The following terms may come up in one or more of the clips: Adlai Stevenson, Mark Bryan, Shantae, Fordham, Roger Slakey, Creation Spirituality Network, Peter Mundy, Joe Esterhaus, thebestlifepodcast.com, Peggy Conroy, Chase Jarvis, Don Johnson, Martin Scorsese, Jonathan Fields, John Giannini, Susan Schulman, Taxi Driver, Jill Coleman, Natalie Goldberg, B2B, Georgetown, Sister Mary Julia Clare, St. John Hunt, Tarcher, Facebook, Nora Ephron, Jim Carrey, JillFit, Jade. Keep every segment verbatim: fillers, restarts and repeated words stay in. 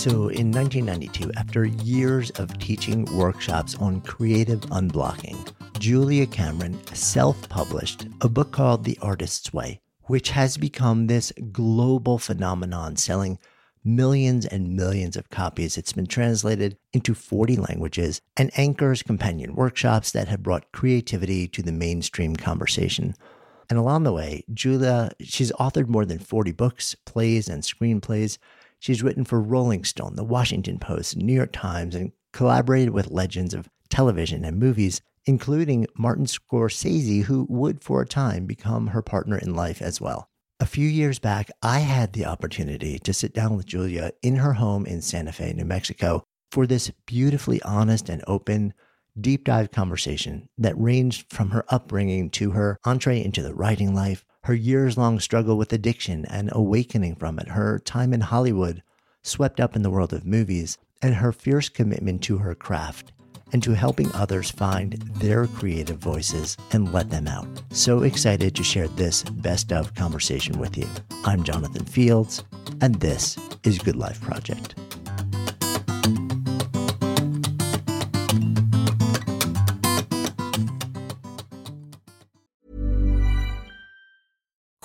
So in nineteen ninety-two, after years of teaching workshops on creative unblocking, Julia Cameron self-published a book called The Artist's Way, which has become this global phenomenon, selling millions and millions of copies. It's been translated into forty languages and anchors companion workshops that have brought creativity to the mainstream conversation. And along the way, Julia, she's authored more than forty books, plays, and screenplays. She's written for Rolling Stone, The Washington Post, New York Times, and collaborated with legends of television and movies, including Martin Scorsese, who would for a time become her partner in life as well. A few years back, I had the opportunity to sit down with Julia in her home in Santa Fe, New Mexico, for this beautifully honest and open, deep dive conversation that ranged from her upbringing to her entree into the writing life, her years-long struggle with addiction and awakening from it, her time in Hollywood, swept up in the world of movies, and her fierce commitment to her craft and to helping others find their creative voices and let them out. So excited to share this best of conversation with you. I'm Jonathan Fields, and this is Good Life Project.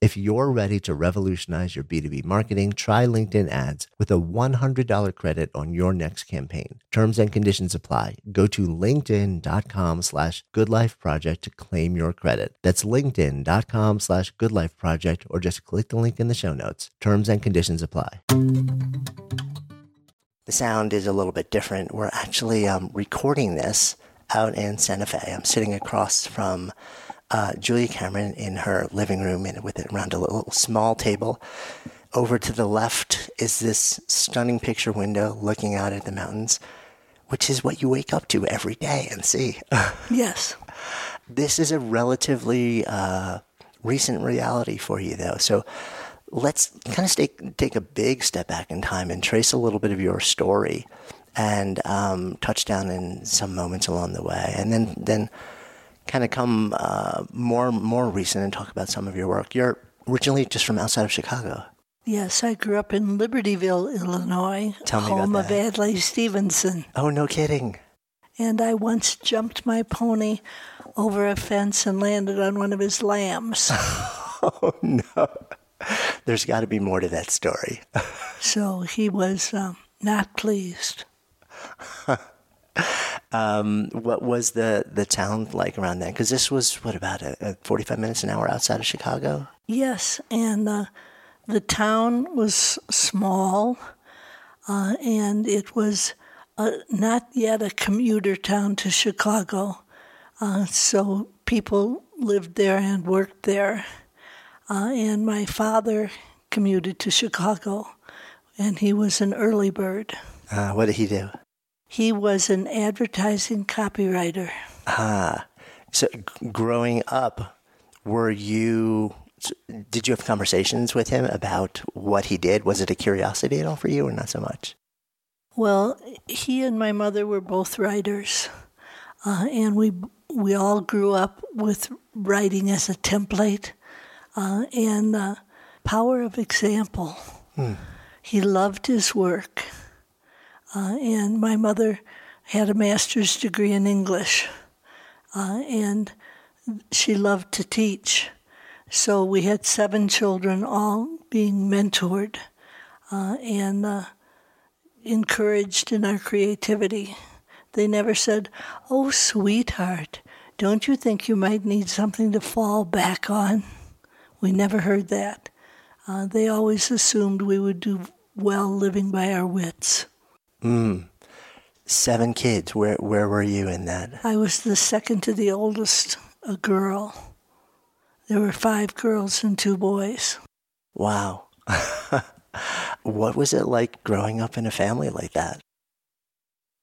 If you're ready to revolutionize your B two B marketing, try LinkedIn Ads with a one hundred dollars credit on your next campaign. Terms and conditions apply. Go to linkedin.com slash goodlifeproject to claim your credit. That's linkedin.com slash goodlifeproject, or just click the link in the show notes. Terms and conditions apply. The sound is a little bit different. We're actually um, recording this out in Santa Fe. I'm sitting across from Uh, Julia Cameron in her living room, and with it around a little small table. Over to the left is this stunning picture window looking out at the mountains, which is what you wake up to every day and see. Yes. This is a relatively uh, recent reality for you, though. So let's kind of take, take a big step back in time and trace a little bit of your story and um, touch down in some moments along the way. And then... then kind of come uh, more more recent and talk about some of your work. You're originally just from outside of Chicago. Yes, I grew up in Libertyville, Illinois, Tell me home about that. of Adlai Stevenson. Oh, no kidding. And I once jumped my pony over a fence and landed on one of his lambs. Oh, no. There's got to be more to that story. So he was um, not pleased. um, what was the, the town like around then? Because this was, what, about a, a forty-five minutes, an hour outside of Chicago? Yes, and uh, the town was small, uh, and it was uh, not yet a commuter town to Chicago. Uh, so people lived there and worked there. Uh, and my father commuted to Chicago, and he was an early bird. Uh, what did he do? He was an advertising copywriter. Ah, so g- growing up, were you, did you have conversations with him about what he did? Was it a curiosity at all for you, or not so much? Well, he and my mother were both writers, uh, and we we all grew up with writing as a template. Uh, and uh, power of example. Hmm. He loved his work. Uh, and my mother had a master's degree in English. Uh, and she loved to teach. So we had seven children, all being mentored uh, and uh, encouraged in our creativity. They never said, "Oh, sweetheart, don't you think you might need something to fall back on?" We never heard that. Uh, they always assumed we would do well living by our wits. Mm. Seven kids. Where where were you in that? I was the second to the oldest, a girl. There were five girls and two boys. Wow. What was it like growing up in a family like that?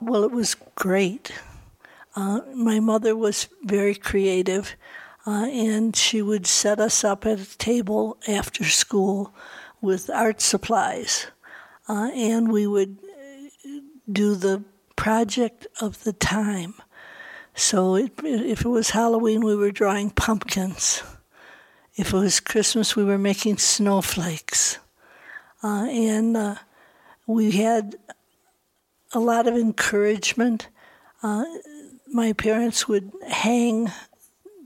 Well, it was great. Uh, my mother was very creative. Uh, and she would set us up at a table after school with art supplies. Uh, and we would do the project of the time. So it, if it was Halloween, we were drawing pumpkins. If it was Christmas, we were making snowflakes. Uh, and uh, we had a lot of encouragement. Uh, my parents would hang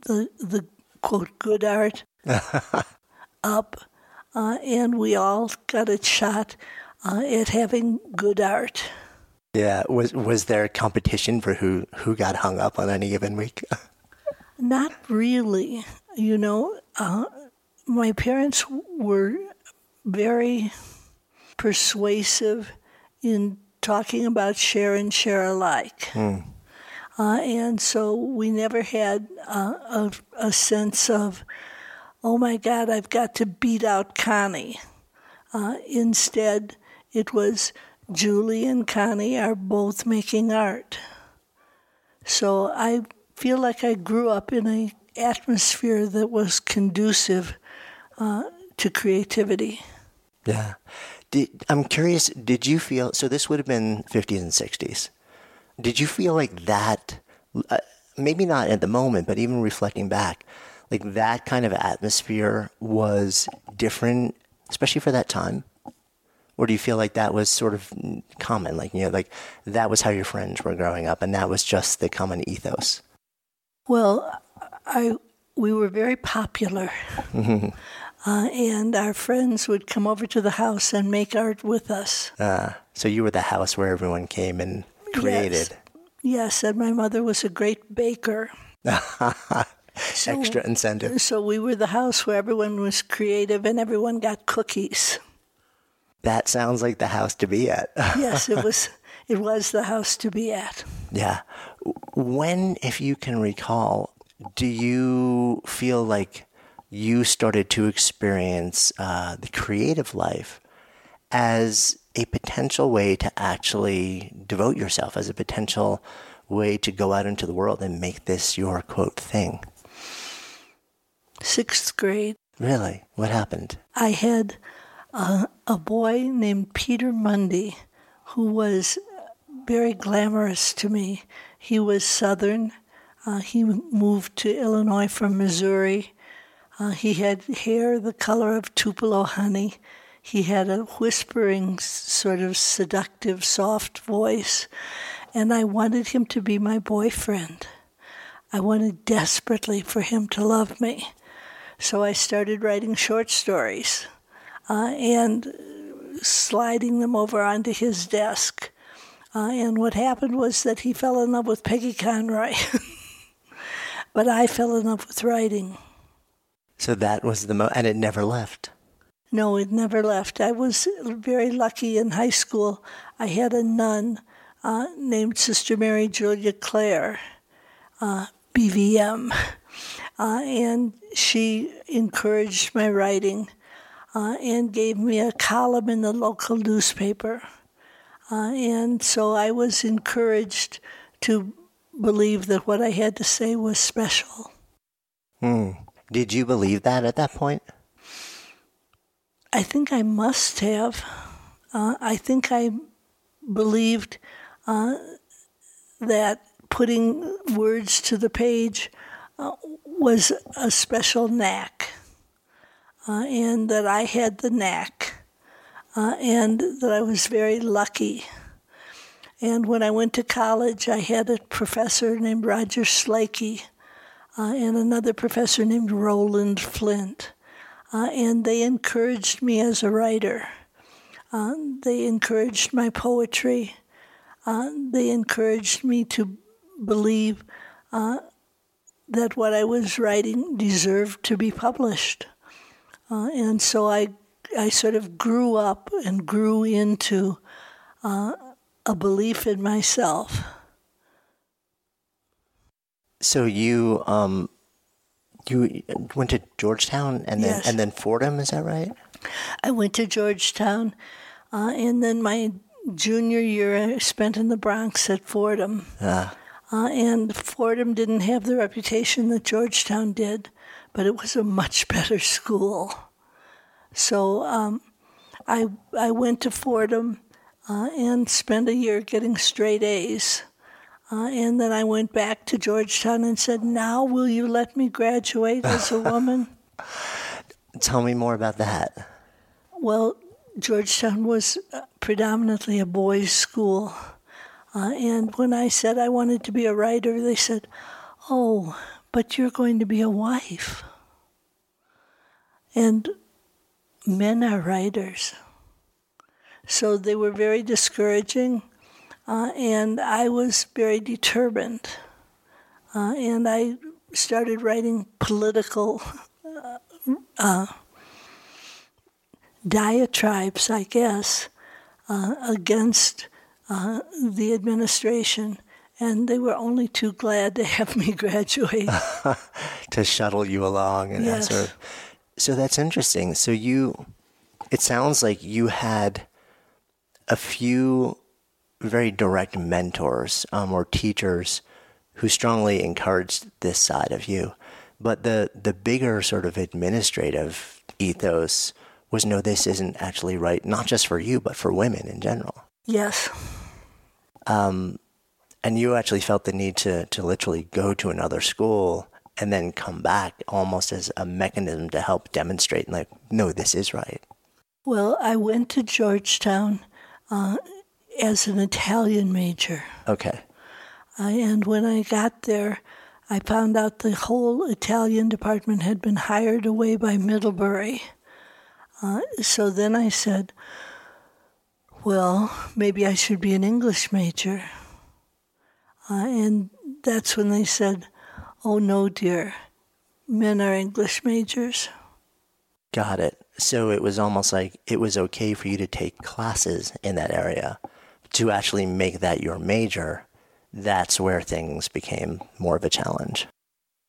the the quote good art up, uh, and we all got a shot uh, at having good art. Yeah, was was there a competition for who, who got hung up on any given week? Not really, you know. Uh, my parents were very persuasive in talking about share and share alike. Mm. Uh, and so we never had uh, a, a sense of, oh, my God, I've got to beat out Connie. Uh, instead, it was Julie and Connie are both making art. So I feel like I grew up in an atmosphere that was conducive uh, to creativity. Yeah. Did, I'm curious, did you feel, so this would have been fifties and sixties. Did you feel like that, uh, maybe not at the moment, but even reflecting back, like that kind of atmosphere was different, especially for that time? Or do you feel like that was sort of common? Like, you know, like that was how your friends were growing up and that was just the common ethos? Well, I we were very popular. Mm-hmm. Uh, and our friends would come over to the house and make art with us. Uh, so you were the house where everyone came and created. Yes. yes, and my mother was a great baker. so, Extra incentive. So we were the house where everyone was creative and everyone got cookies. That sounds like the house to be at. Yes, it was It was the house to be at. Yeah. When, if you can recall, do you feel like you started to experience uh, the creative life as a potential way to actually devote yourself, as a potential way to go out into the world and make this your, quote, thing? Sixth grade. Really? What happened? I had uh, a boy named Peter Mundy who was very glamorous to me. He was Southern. Uh, he moved to Illinois from Missouri. Uh, he had hair the color of Tupelo honey. He had a whispering, sort of seductive, soft voice. And I wanted him to be my boyfriend. I wanted desperately for him to love me. So I started writing short stories uh, and sliding them over onto his desk. Uh, and what happened was that he fell in love with Peggy Conroy. But I fell in love with writing. So that was the mo- and it never left. No, it never left. I was very lucky in high school. I had a nun uh, named Sister Mary Julia Clare, uh, B V M, uh, and she encouraged my writing uh, and gave me a column in the local newspaper. Uh, and so I was encouraged to believe that what I had to say was special. Mm. Did you believe that at that point? I think I must have. Uh, I think I believed uh, that putting words to the page uh, was a special knack, uh, and that I had the knack, uh, and that I was very lucky. And when I went to college, I had a professor named Roger Slakey, Uh, and another professor named Roland Flint. Uh, and they encouraged me as a writer. Uh, they encouraged my poetry. Uh, they encouraged me to believe uh, that what I was writing deserved to be published. Uh, and so I, I sort of grew up and grew into uh, a belief in myself. So you um, you went to Georgetown and then yes. and then Fordham, is that right? I went to Georgetown, uh, and then my junior year I spent in the Bronx at Fordham. Ah. Uh, and Fordham didn't have the reputation that Georgetown did, but it was a much better school. So um, I I went to Fordham uh, and spent a year getting straight A's. Uh, and then I went back to Georgetown and said, now will you let me graduate as a woman? Tell me more about that. Well, Georgetown was predominantly a boys' school. Uh, and when I said I wanted to be a writer, they said, oh, but you're going to be a wife. And men are writers. So they were very discouraging. Uh, and I was very determined. Uh, and I started writing political uh, uh, diatribes, I guess, uh, against uh, the administration. And they were only too glad to have me graduate. To shuttle you along. And yes. That sort of. So that's interesting. So you, it sounds like you had a few very direct mentors um, or teachers who strongly encouraged this side of you. But the, the bigger sort of administrative ethos was, no, this isn't actually right, not just for you, but for women in general. Yes. Um, and you actually felt the need to, to literally go to another school and then come back almost as a mechanism to help demonstrate, like, no, this is right. Well, I went to Georgetown uh as an Italian major. Okay. Uh, and when I got there, I found out the whole Italian department had been hired away by Middlebury. Uh, so then I said, well, maybe I should be an English major. Uh, and that's when they said, oh, no, dear, men are English majors. Got it. So it was almost like it was okay for you to take classes in that area. To actually make that your major, that's where things became more of a challenge.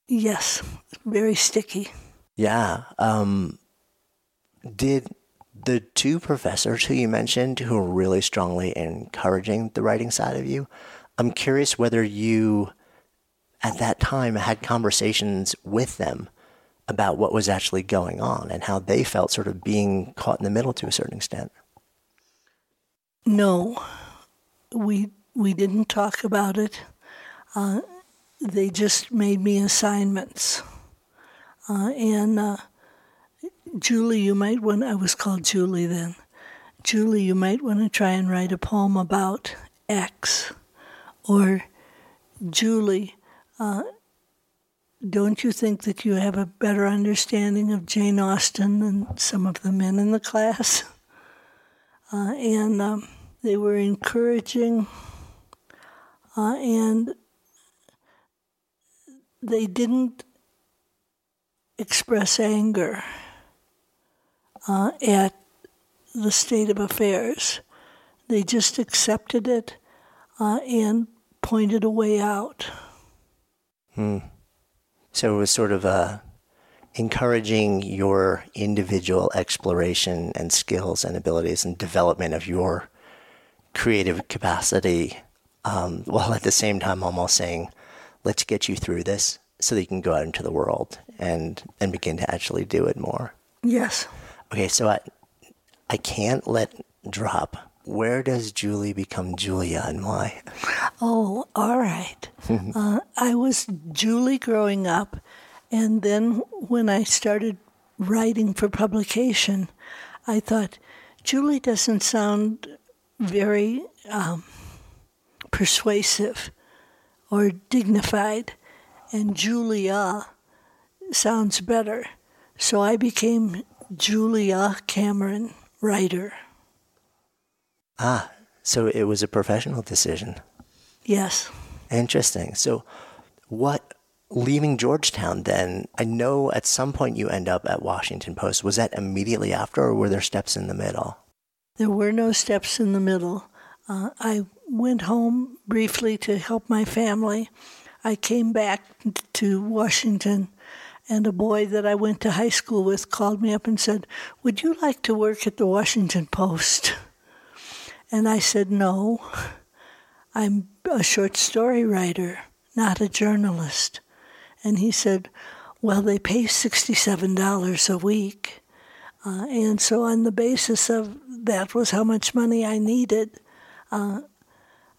Yes, very sticky. Yeah. Um, did the two professors who you mentioned, who were really strongly encouraging the writing side of you, I'm curious whether you, at that time, had conversations with them about what was actually going on and how they felt sort of being caught in the middle to a certain extent. No. We we didn't talk about it. Uh, they just made me assignments. Uh, and uh, Julie, you might want, I was called Julie then. Julie, you might want to try and write a poem about X. Or, Julie, uh, don't you think that you have a better understanding of Jane Austen than some of the men in the class? Uh, and um, they were encouraging, uh, and they didn't express anger uh, at the state of affairs. They just accepted it uh, and pointed a way out. Hmm. So it was sort of a encouraging your individual exploration and skills and abilities and development of your creative capacity, um, while at the same time almost saying, let's get you through this so that you can go out into the world and, and begin to actually do it more. Yes. Okay, so I, I can't let drop. Where does Julie become Julia and why? Oh, all right. uh, I was Julie growing up. And then when I started writing for publication, I thought, Julie doesn't sound very um, persuasive or dignified, and Julia sounds better. So I became Julia Cameron, writer. Ah, so it was a professional decision. Yes. Interesting. So what... Leaving Georgetown then, I know at some point you end up at Washington Post. Was that immediately after, or were there steps in the middle? There were no steps in the middle. Uh, I went home briefly to help my family. I came back to Washington, and a boy that I went to high school with called me up and said, would you like to work at the Washington Post? And I said, no, I'm a short story writer, not a journalist. And he said, well, they pay sixty-seven dollars a week. Uh, and so on the basis of that was how much money I needed, uh,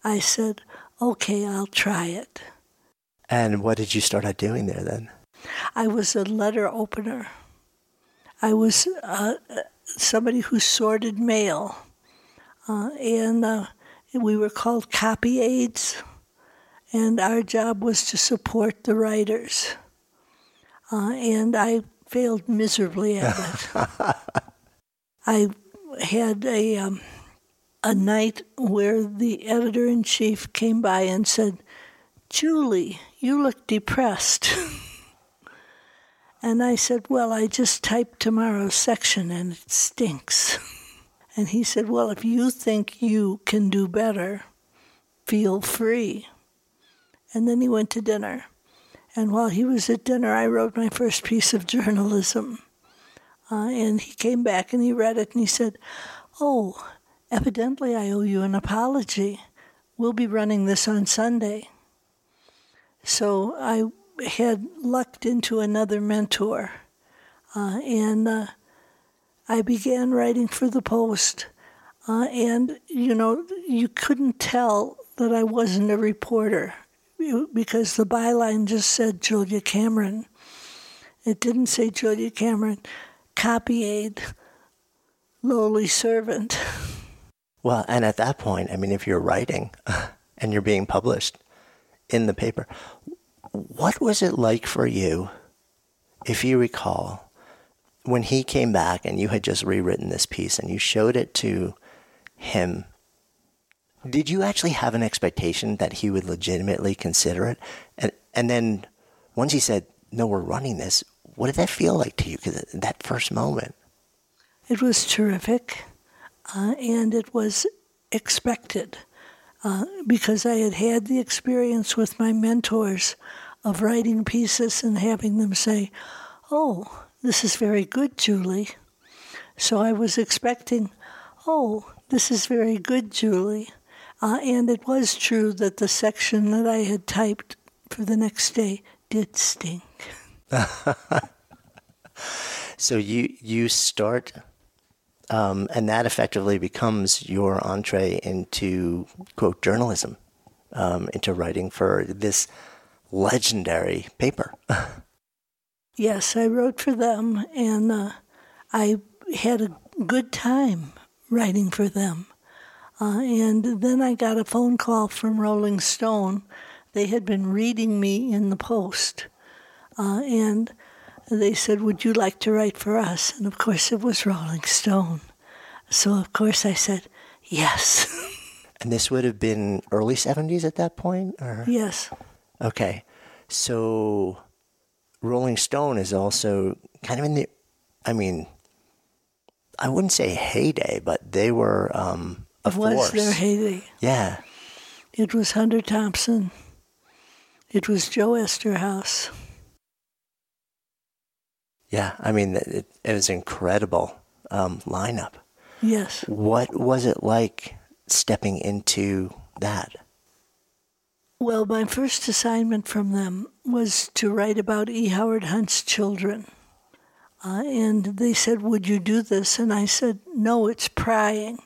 I said, okay, I'll try it. And what did you start out doing there then? I was a letter opener. I was uh, somebody who sorted mail. Uh, and uh, we were called copy aides. And our job was to support the writers. Uh, and I failed miserably at it. I had a um, a night where the editor-in-chief came by and said, Julie, you look depressed. And I said, well, I just typed tomorrow's section and it stinks. And he said, well, if you think you can do better, feel free. And then he went to dinner. And while he was at dinner, I wrote my first piece of journalism. Uh, and he came back and he read it and he said, oh, evidently I owe you an apology. We'll be running this on Sunday. So I had lucked into another mentor. Uh, and uh, I began writing for the Post. Uh, and, you know, you couldn't tell that I wasn't a reporter, because the byline just said Julia Cameron. It didn't say Julia Cameron, copy aide, lowly servant. Well, and at that point, I mean, if you're writing and you're being published in the paper, what was it like for you, if you recall, when he came back and you had just rewritten this piece and you showed it to him? Did you actually have an expectation that he would legitimately consider it? And and then once he said, no, we're running this, what did that feel like to you, 'cause that first moment? It was terrific, uh, and it was expected, uh, because I had had the experience with my mentors of writing pieces and having them say, oh, this is very good, Julie. So I was expecting, oh, this is very good, Julie. Uh, and it was true that the section that I had typed for the next day did stink. So you you start, um, and that effectively becomes your entree into, quote, journalism, um, into writing for this legendary paper. Yes, I wrote for them, and uh, I had a good time writing for them. Uh, and then I got a phone call from Rolling Stone. They had been reading me in the Post, uh, and they said, "Would you like to write for us?" And of course, it was Rolling Stone. So of course, I said yes. And this would have been early seventies at that point, or? Yes. Okay, so Rolling Stone is also kind of in the, I mean, I wouldn't say heyday, but they were um, a force. It was their heyday. Yeah. It was Hunter Thompson. It was Joe Esterhaus. Yeah, I mean, it, it was an incredible um, lineup. Yes. What was it like stepping into that? Well, my first assignment from them was to write about E. Howard Hunt's children. Uh, and they said, "Would you do this?" And I said, "No, it's prying."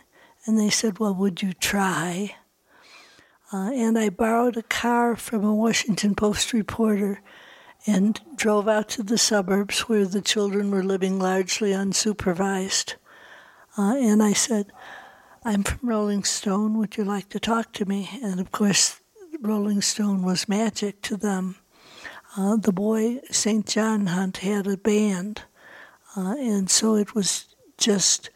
And they said, "Well, would you try?" Uh, and I borrowed a car from a Washington Post reporter and drove out to the suburbs where the children were living largely unsupervised. Uh, and I said, "I'm from Rolling Stone. Would you like to talk to me?" And of course, Rolling Stone was magic to them. Uh, the boy, Saint John Hunt, had a band. Uh, and so it was just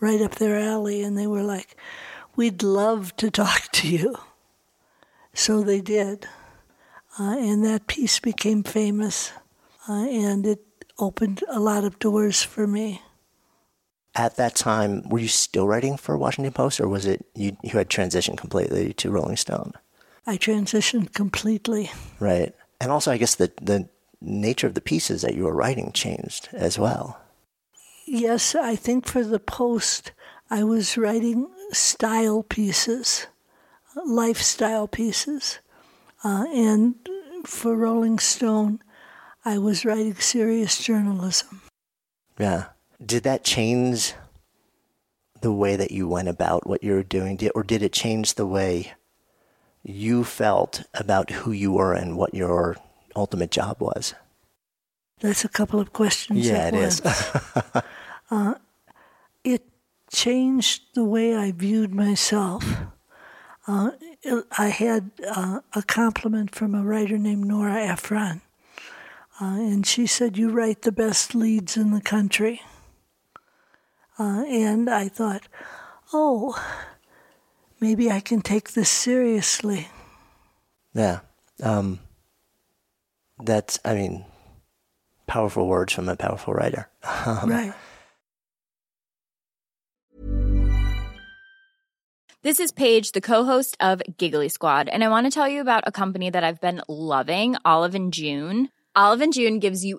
right up their alley. And they were like, "We'd love to talk to you." So they did, uh, and that piece became famous, uh, and it opened a lot of doors for me. At that time, were you still writing for Washington Post, or was it you, you had transitioned completely to Rolling Stone? I transitioned completely. Right. And also, I guess the, the nature of the pieces that you were writing changed as well. Yes, I think for the Post, I was writing style pieces. Lifestyle pieces. Uh, and for Rolling Stone, I was writing serious journalism. Yeah. Did that change the way that you went about what you were doing? Did, or did it change the way you felt about who you were and what your ultimate job was? That's a couple of questions. Yeah, it is. uh, it changed the way I viewed myself. Uh, I had uh, a compliment from a writer named Nora Ephron, uh, and she said, "You write the best leads in the country." Uh, and I thought, oh, maybe I can take this seriously. Yeah. Um, that's, I mean, powerful words from a powerful writer. Right. This is Paige, the co-host of Giggly Squad, and I want to tell you about a company that I've been loving, Olive and June. Olive and June gives you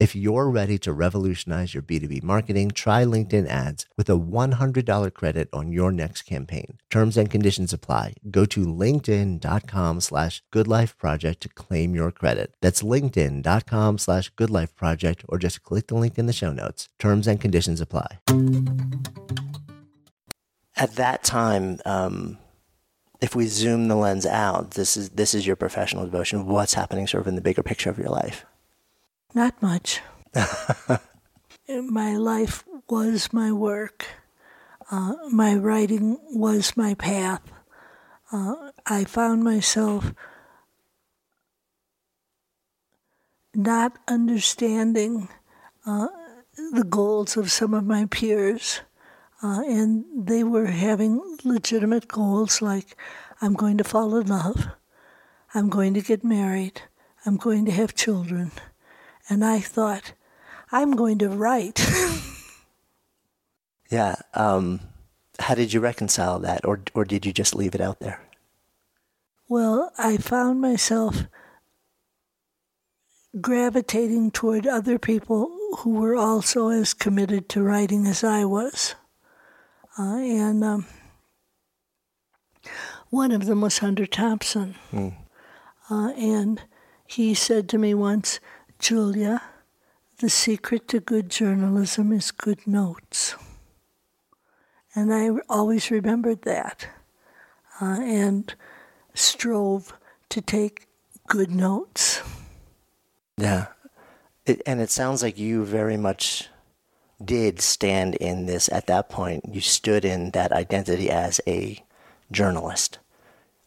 If you're ready to revolutionize your B two B marketing, try LinkedIn Ads with a one hundred dollars credit on your next campaign. Terms and conditions apply. Go to linkedin.com slash goodlifeproject to claim your credit. That's linkedin.com slash goodlifeproject, or just click the link in the show notes. Terms and conditions apply. At that time, um, if we zoom the lens out, this is this is your professional devotion. What's happening sort of in the bigger picture of your life? Not much. My life was my work. Uh, my writing was my path. Uh, I found myself not understanding uh, the goals of some of my peers. Uh, and they were having legitimate goals like, I'm going to fall in love. I'm going to get married. I'm going to have children. And I thought, I'm going to write. yeah. Um, how did you reconcile that? Or or did you just leave it out there? Well, I found myself gravitating toward other people who were also as committed to writing as I was. Uh, and um, one of them was Hunter Thompson. Mm. Uh, and he said to me once, Julia, the secret to good journalism is good notes. And I always remembered that uh, and strove to take good notes. Yeah. It, and it sounds like you very much did stand in this at that point. You stood in that identity as a journalist.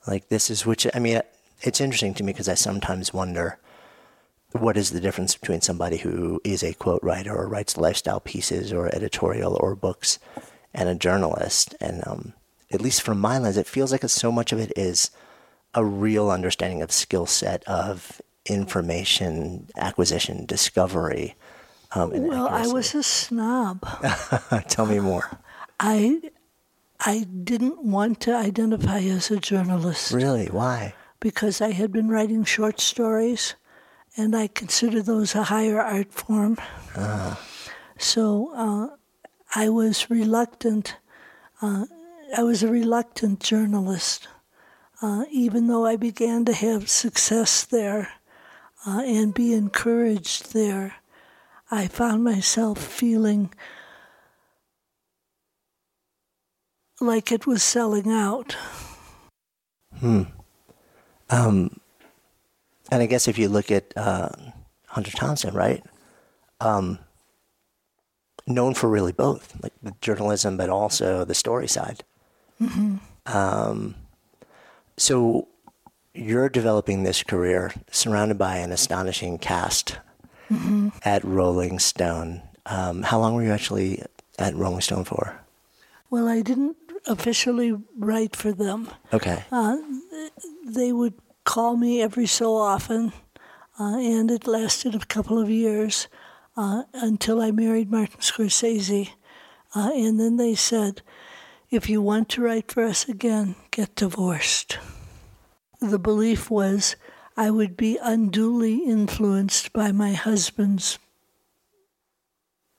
Like this is which, I mean, it's interesting to me because I sometimes wonder, what is the difference between somebody who is a quote writer or writes lifestyle pieces or editorial or books and a journalist? And um, at least from my lens, it feels like so much of it is a real understanding of skill set, of information acquisition, discovery. Um, and well, accuracy. I was a snob. Tell me more. I, I didn't want to identify as a journalist. Really? Why? Because I had been writing short stories. And I consider those a higher art form. Uh. So uh, I was reluctant. Uh, I was a reluctant journalist, uh, even though I began to have success there uh, and be encouraged there. I found myself feeling like it was selling out. Hmm. Um. And I guess if you look at uh, Hunter Thompson, right, um, known for really both, like the journalism, but also the story side. Mm-hmm. Um, so you're developing this career surrounded by an astonishing cast mm-hmm. at Rolling Stone. Um, how long were you actually at Rolling Stone for? Well, I didn't officially write for them. Okay. Uh, they would call me every so often, uh, and it lasted a couple of years uh, until I married Martin Scorsese. Uh, and then they said, if you want to write for us again, get divorced. The belief was I would be unduly influenced by my husband's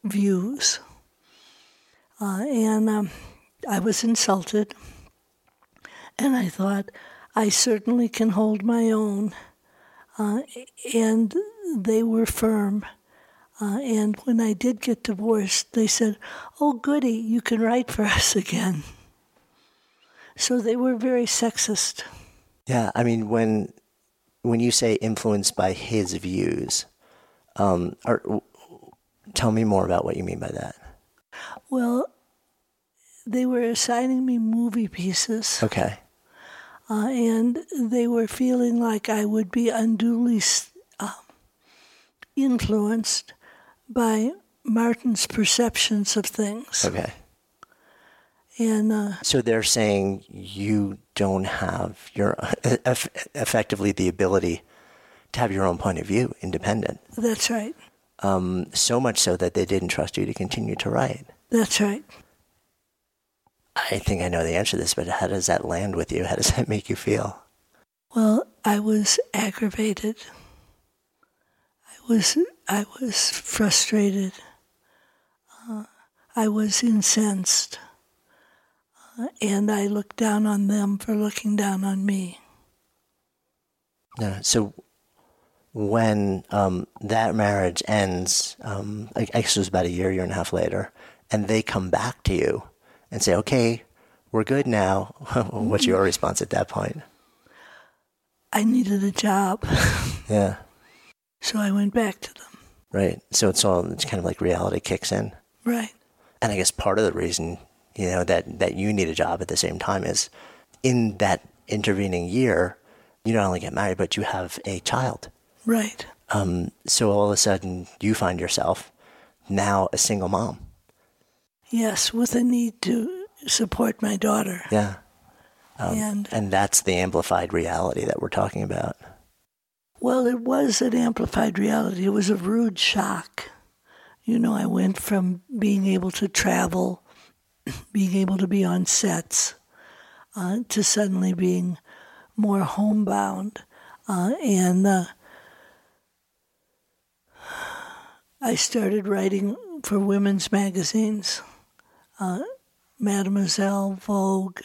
views. Uh, and um, I was insulted. And I thought, I certainly can hold my own. Uh, and they were firm. Uh, and when I did get divorced, they said, oh, goody, you can write for us again. So they were very sexist. Yeah, I mean, when when you say influenced by his views, um, are, tell me more about what you mean by that. Well, they were assigning me movie pieces. Okay. Uh, and they were feeling like I would be unduly uh, influenced by Martin's perceptions of things. Okay. And uh, so they're saying you don't have your eff- effectively the ability to have your own point of view, independent. That's right. Um, so much so that they didn't trust you to continue to write. That's right. I think I know the answer to this, but how does that land with you? How does that make you feel? Well, I was aggravated. I was I was frustrated. Uh, I was incensed. Uh, and I looked down on them for looking down on me. Yeah, so when um, that marriage ends, um, I guess it was about a year, year and a half later, and they come back to you and say, okay, we're good now. What's your response at that point? I needed a job. Yeah. So I went back to them. Right. So it's all, it's kind of like reality kicks in. Right. And I guess part of the reason, you know, that, that you need a job at the same time is in that intervening year, you not only get married, but you have a child. Right. Um, so all of a sudden you find yourself now a single mom. Yes, with a need to support my daughter. Yeah. Um, and, and that's the amplified reality that we're talking about. Well, it was an amplified reality. It was a rude shock. You know, I went from being able to travel, being able to be on sets, uh, to suddenly being more homebound. Uh, and uh, I started writing for women's magazines. Uh, Mademoiselle, Vogue,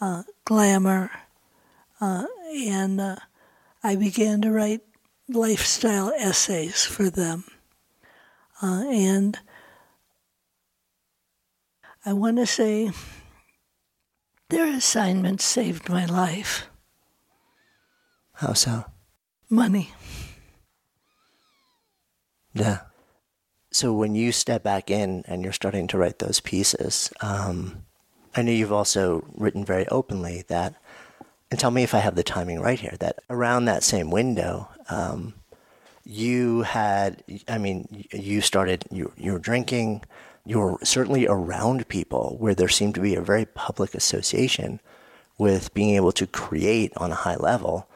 uh, Glamour, uh, and uh, I began to write lifestyle essays for them. Uh, and I want to say their assignment saved my life. How so? Money. Yeah. So when you step back in and you're starting to write those pieces, um, I know you've also written very openly that, and tell me if I have the timing right here, that around that same window, um, you had, I mean, you started, you, you were drinking, you were certainly around people where there seemed to be a very public association with being able to create on a high level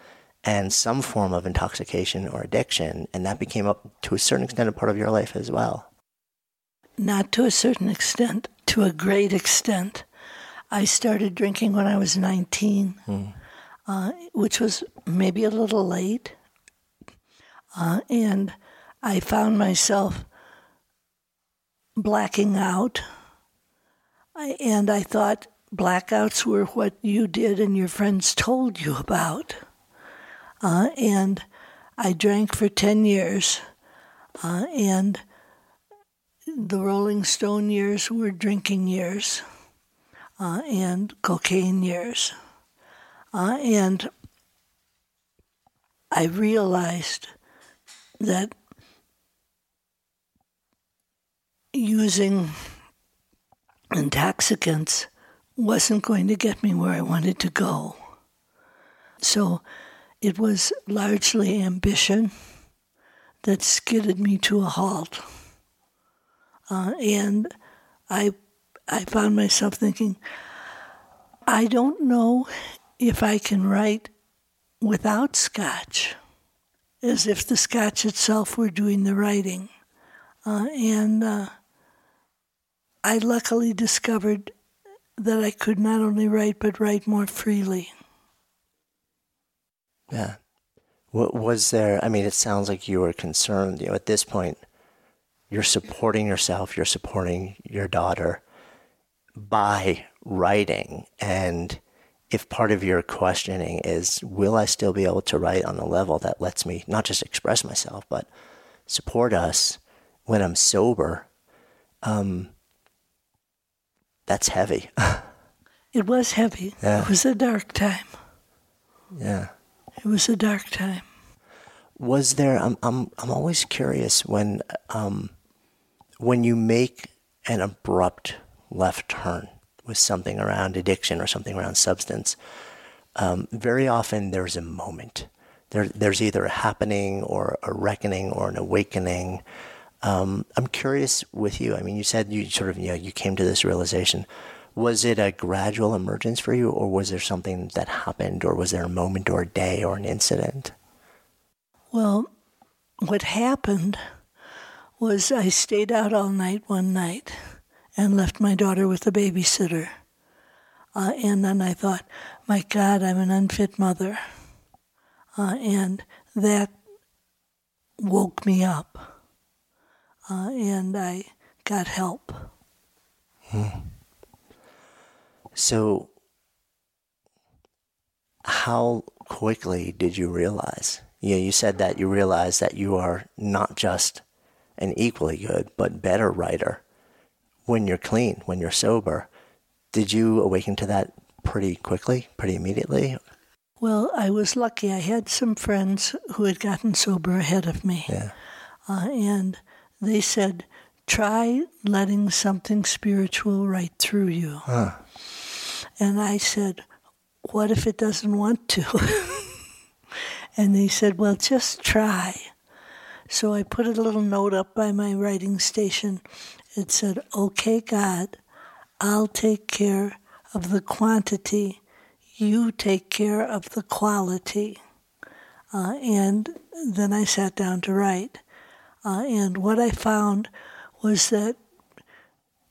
and some form of intoxication or addiction, and that became up to a certain extent a part of your life as well. Not to a certain extent, to a great extent. I started drinking when I was nineteen, mm. uh, which was maybe a little late, uh, and I found myself blacking out, I, and I thought blackouts were what you did and your friends told you about. Uh, and I drank for ten years, uh, and the Rolling Stone years were drinking years uh, and cocaine years. Uh, and I realized that using intoxicants wasn't going to get me where I wanted to go. So it was largely ambition that skidded me to a halt. Uh, and I, I found myself thinking, I don't know if I can write without scotch, as if the scotch itself were doing the writing. Uh, and uh, I luckily discovered that I could not only write, but write more freely. Yeah. What was there, I mean, it sounds like you were concerned, you know, at this point, you're supporting yourself, you're supporting your daughter by writing. And if part of your questioning is, will I still be able to write on a level that lets me not just express myself, but support us when I'm sober, um, that's heavy. It was heavy. Yeah. It was a dark time. Yeah. It was a dark time. Was there? I'm. I'm. I'm always curious when, um, when you make an abrupt left turn with something around addiction or something around substance. Um, very often there's a moment. There, there's either a happening or a reckoning or an awakening. Um, I'm curious with you. I mean, you said you sort of, you know, you came to this realization. Was it a gradual emergence for you, or was there something that happened, or was there a moment or a day or an incident? Well, what happened was I stayed out all night one night and left my daughter with a babysitter. Uh, and then I thought, my God, I'm an unfit mother. Uh, and that woke me up. Uh, and I got help. Hmm. So how quickly did you realize? You know, you said that you realized that you are not just an equally good, but better writer when you're clean, when you're sober. Did you awaken to that pretty quickly, pretty immediately? Well, I was lucky. I had some friends who had gotten sober ahead of me. Yeah. Uh, and they said, try letting something spiritual right through you. Huh. And I said, what if it doesn't want to? And they said, well, just try. So I put a little note up by my writing station. It said, okay, God, I'll take care of the quantity. You take care of the quality. Uh, and then I sat down to write. Uh, and what I found was that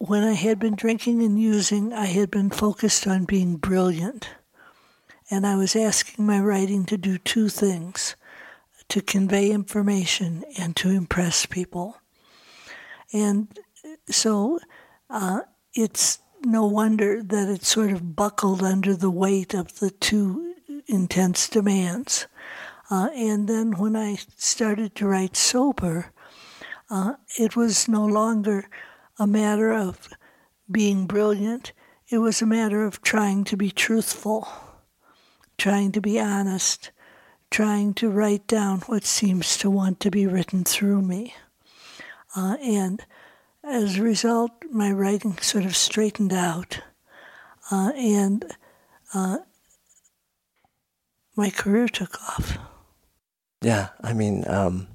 when I had been drinking and using, I had been focused on being brilliant. And I was asking my writing to do two things, to convey information and to impress people. And so uh, it's no wonder that it sort of buckled under the weight of the two intense demands. Uh, and then when I started to write sober, uh, it was no longer a matter of being brilliant. It was a matter of trying to be truthful, trying to be honest, trying to write down what seems to want to be written through me. Uh, and as a result, my writing sort of straightened out, uh, and uh, my career took off. Yeah, I mean... Um...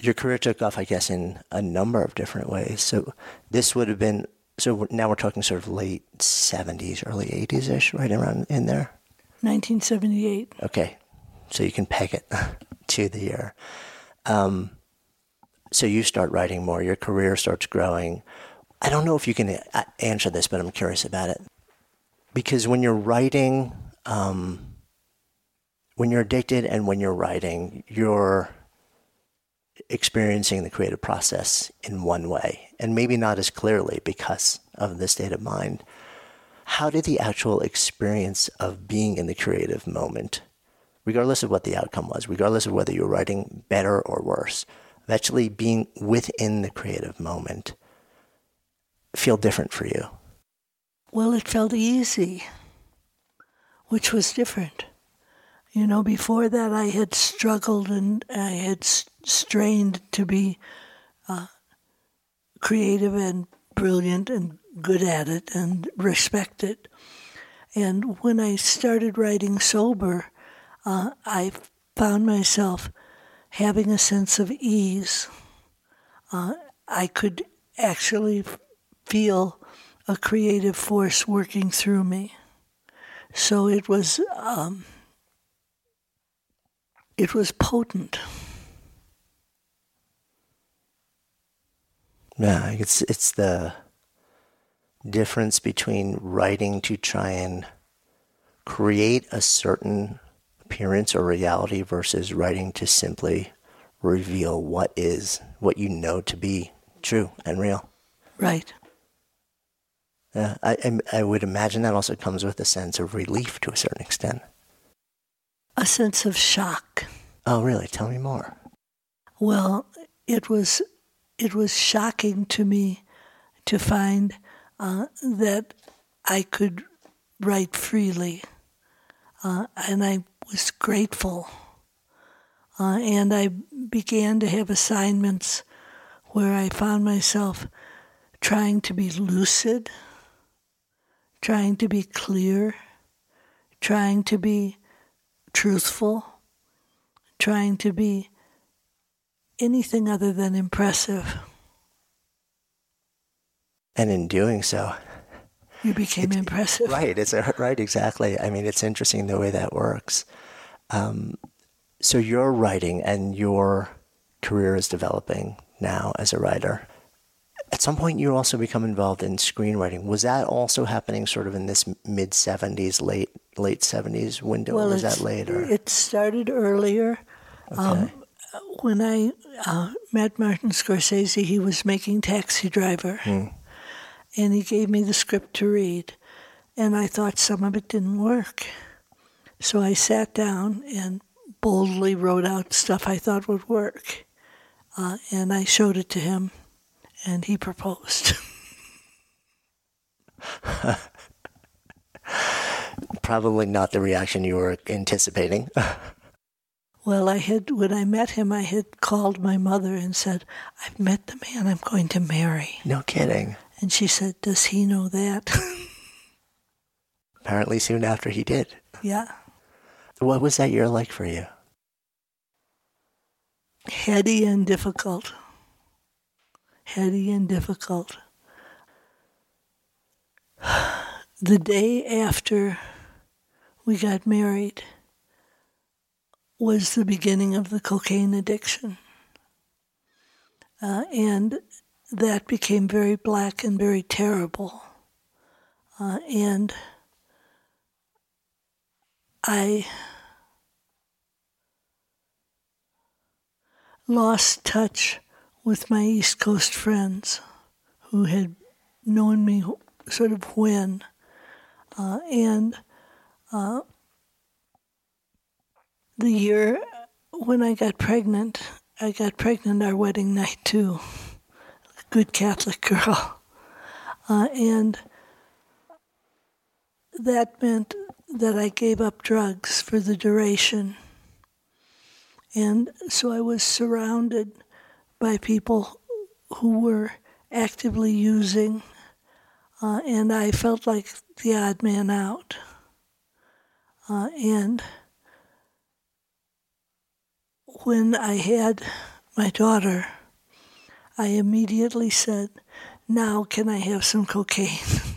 Your career took off, I guess, in a number of different ways. So this would have been, so now we're talking sort of late seventies, early eighties-ish, right around in there? nineteen seventy-eight. Okay. So you can peg it to the year. Um, so you start writing more. Your career starts growing. I don't know if you can answer this, but I'm curious about it. Because when you're writing, um, when you're addicted and when you're writing, you're experiencing the creative process in one way, and maybe not as clearly because of the state of mind. How did the actual experience of being in the creative moment, regardless of what the outcome was, regardless of whether you were writing better or worse, of actually being within the creative moment, feel different for you? Well, it felt easy, which was different. You know, before that I had struggled and I had st- strained to be uh, creative and brilliant and good at it and respected. And when I started writing sober, uh, I found myself having a sense of ease. Uh, I could actually feel a creative force working through me. So it was um, it was potent. Yeah, it's it's the difference between writing to try and create a certain appearance or reality versus writing to simply reveal what is, what you know to be true and real. Right. Yeah, I, I would imagine that also comes with a sense of relief to a certain extent. A sense of shock. Oh, really? Tell me more. Well, it was it was shocking to me to find uh, that I could write freely, uh, and I was grateful. Uh, and I began to have assignments where I found myself trying to be lucid, trying to be clear, trying to be truthful, trying to be anything other than impressive. And in doing so, you became it, impressive. Right, it's a, right, exactly. I mean, it's interesting the way that works. Um, so your writing and your career is developing now as a writer. At some point, you also become involved in screenwriting. Was that also happening sort of in this mid-seventies, late late seventies window? Well, was that later? It started earlier. Okay. Um, when I uh, met Martin Scorsese, he was making Taxi Driver. Hmm. And he gave me the script to read. And I thought some of it didn't work. So I sat down and boldly wrote out stuff I thought would work. Uh, and I showed it to him. And he proposed. Probably not the reaction you were anticipating. Well, I had when I met him, I had called my mother and said, "I've met the man I'm going to marry." No kidding. And she said, "Does he know that?" Apparently soon after he did. Yeah. What was that year like for you? Heady and difficult. Heady and difficult. The day after we got married was the beginning of the cocaine addiction. Uh, and that became very black and very terrible. Uh, and I lost touch with my East Coast friends who had known me sort of when. Uh, and uh, the year when I got pregnant, I got pregnant our wedding night too. Good Catholic girl. Uh, and that meant that I gave up drugs for the duration. And so I was surrounded by people who were actively using, uh, and I felt like the odd man out. Uh, and when I had my daughter, I immediately said, "Now can I have some cocaine?"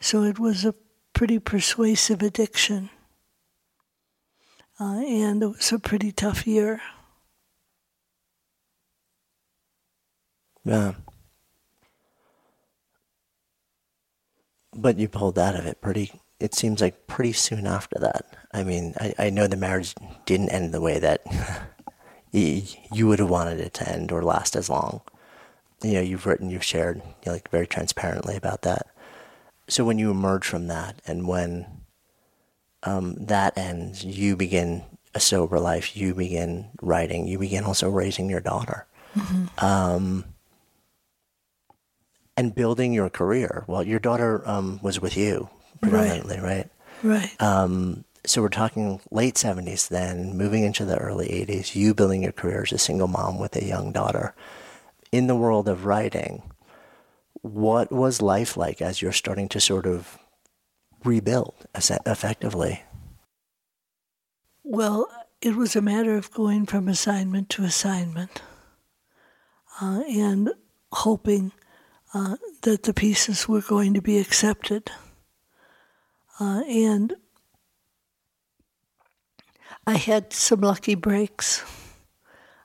So it was a pretty persuasive addiction, uh, and it was a pretty tough year. Yeah. But you pulled out of it pretty, it seems like pretty soon after that. I mean, I, I know the marriage didn't end the way that you would have wanted it to end or last as long. You know, you've written, you've shared, you know, like very transparently about that. So when you emerge from that and when um, that ends, you begin a sober life, you begin writing, you begin also raising your daughter. Mm-hmm. Um, and building your career. Well, your daughter um, was with you predominantly, right? Right. Right. Um, so we're talking late seventies then, moving into the early eighties, you building your career as a single mom with a young daughter. In the world of writing, what was life like as you're starting to sort of rebuild effectively? Well, it was a matter of going from assignment to assignment uh, and hoping uh, that the pieces were going to be accepted. Uh, and I had some lucky breaks.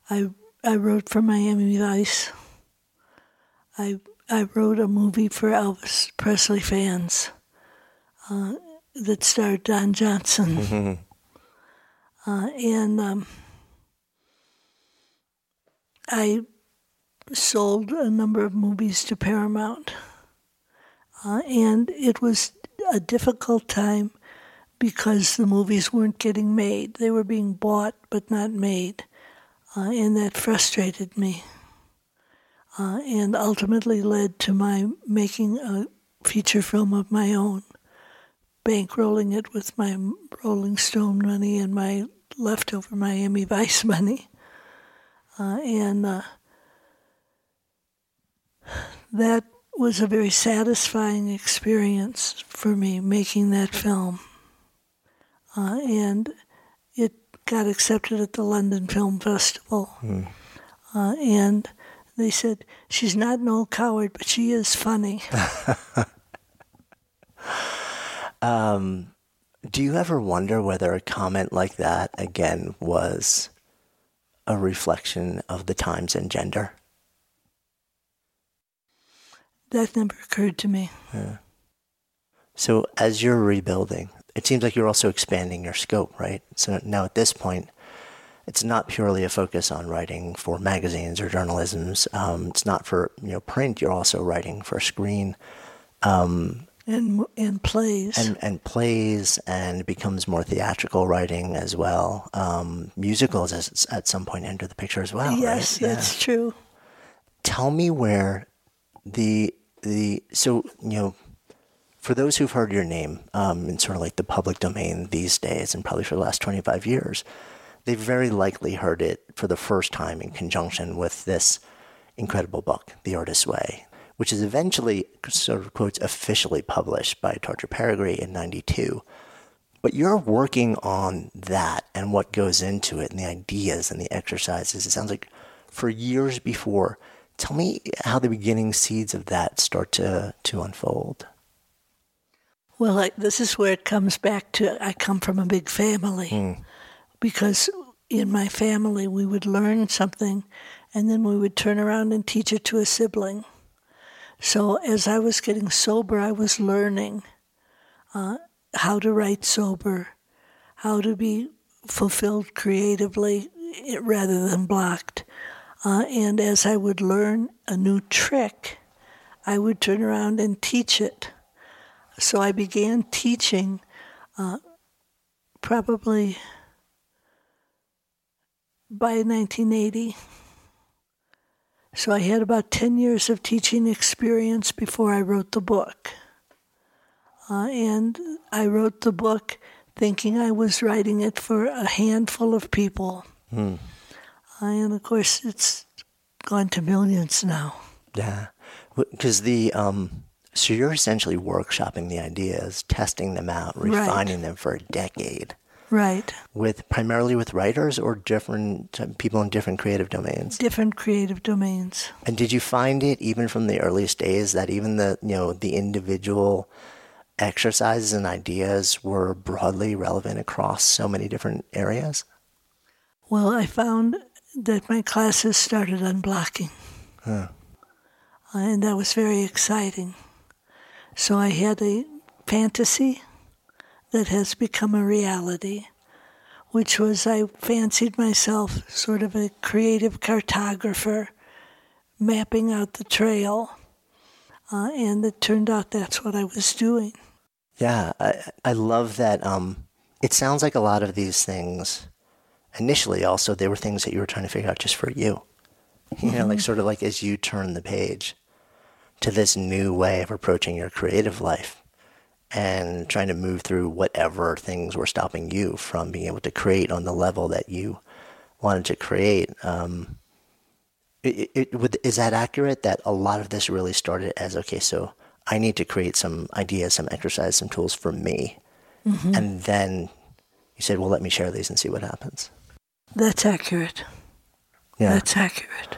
I I wrote for Miami Vice. I I wrote a movie for Elvis Presley fans uh, that starred Don Johnson. Mm-hmm. Uh, and um, I sold a number of movies to Paramount. Uh, and it was a difficult time because the movies weren't getting made. They were being bought but not made. Uh, and that frustrated me. Uh, and ultimately led to my making a feature film of my own, bankrolling it with my Rolling Stone money and my leftover Miami Vice money. Uh, and uh, that was a very satisfying experience for me, making that film. Uh, and it got accepted at the London Film Festival. Mm. Uh, and... They said, she's not an old coward, but she is funny. um, do you ever wonder whether a comment like that, again, was a reflection of the times and gender? That never occurred to me. Yeah. So as you're rebuilding, it seems like you're also expanding your scope, right? So now at this point, it's not purely a focus on writing for magazines or journalisms. Um, it's not for, you know, print. You're also writing for screen. Um, and and plays. And, and plays, and it becomes more theatrical writing as well. Um, musicals as, at some point enter the picture as well, yes, right? That's yeah. true. Tell me where the, the so, you know, for those who've heard your name um, in sort of like the public domain these days and probably for the last twenty-five years, they've very likely heard it for the first time in conjunction with this incredible book, The Artist's Way, which is eventually, sort of quotes, officially published by Tarcher Perigee in ninety-two. But you're working on that and what goes into it and the ideas and the exercises, it sounds like, for years before. Tell me how the beginning seeds of that start to, to unfold. Well, I, this is where it comes back to, I come from a big family. Mm. Because in my family, we would learn something, and then we would turn around and teach it to a sibling. So as I was getting sober, I was learning uh, how to write sober, how to be fulfilled creatively rather than blocked. Uh, and as I would learn a new trick, I would turn around and teach it. So I began teaching uh, probably... by nineteen eighty. So I had about ten years of teaching experience before I wrote the book. Uh, and I wrote the book thinking I was writing it for a handful of people. Mm. Uh, and of course, it's gone to millions now. Yeah. Because the, um, so you're essentially workshopping the ideas, testing them out, refining right. them for a decade. Right. With primarily with writers or different people in different creative domains? Different creative domains. And did you find it even from the earliest days that even the, you know, the individual exercises and ideas were broadly relevant across so many different areas? Well, I found that my classes started unblocking. Huh. And that was very exciting. So I had a fantasy that has become a reality, which was I fancied myself sort of a creative cartographer mapping out the trail, uh, and it turned out that's what I was doing. Yeah, I, I love that. Um, it sounds like a lot of these things, initially also, they were things that you were trying to figure out just for you. You know, like sort of like as you turn the page to this new way of approaching your creative life, and trying to move through whatever things were stopping you from being able to create on the level that you wanted to create. Um, it, it, it, is that accurate that a lot of this really started as, okay, so I need to create some ideas, some exercise, some tools for me. Mm-hmm. And then you said, well, let me share these and see what happens. That's accurate. Yeah. That's accurate.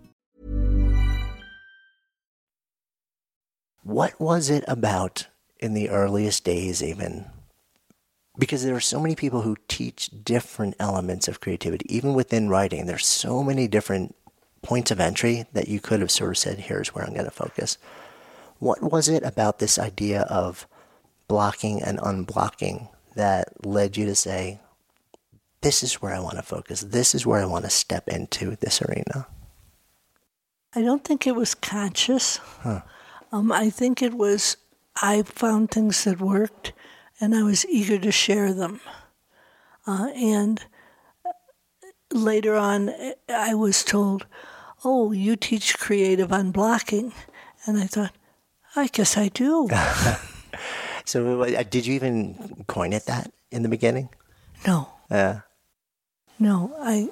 What was it about in the earliest days even? Because there are so many people who teach different elements of creativity, even within writing. There's so many different points of entry that you could have sort of said, here's where I'm going to focus. What was it about this idea of blocking and unblocking that led you to say, this is where I want to focus. This is where I want to step into this arena? I don't think it was conscious. Huh. Um, I think it was, I found things that worked, and I was eager to share them. Uh, and later on, I was told, oh, you teach creative unblocking. And I thought, I guess I do. So uh, did you even coin it that in the beginning? No. Uh. No, I,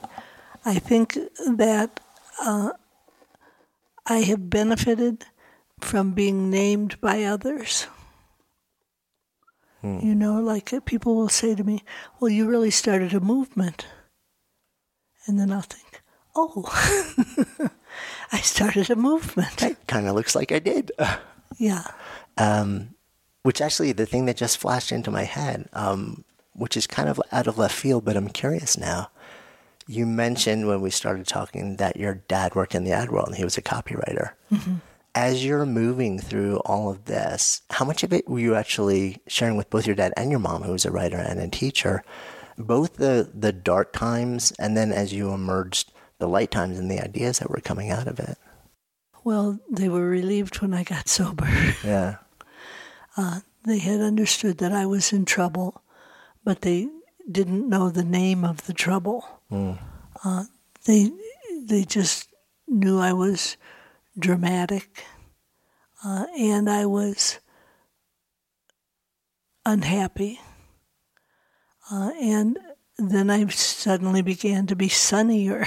I think that uh, I have benefited from being named by others. Hmm. You know, like people will say to me, well, you really started a movement. And then I'll think, oh, I started a movement. That kind of looks like I did. Yeah. Um, which actually, the thing that just flashed into my head, um, which is kind of out of left field, but I'm curious now. You mentioned when we started talking that your dad worked in the ad world and he was a copywriter. Mm-hmm. As you're moving through all of this, how much of it were you actually sharing with both your dad and your mom, who was a writer and a teacher, both the, the dark times and then as you emerged, the light times and the ideas that were coming out of it? Well, they were relieved when I got sober. Yeah. Uh, they had understood that I was in trouble, but they didn't know the name of the trouble. Mm. Uh, they they just knew I was dramatic, uh, and I was unhappy. Uh, and then I suddenly began to be sunnier.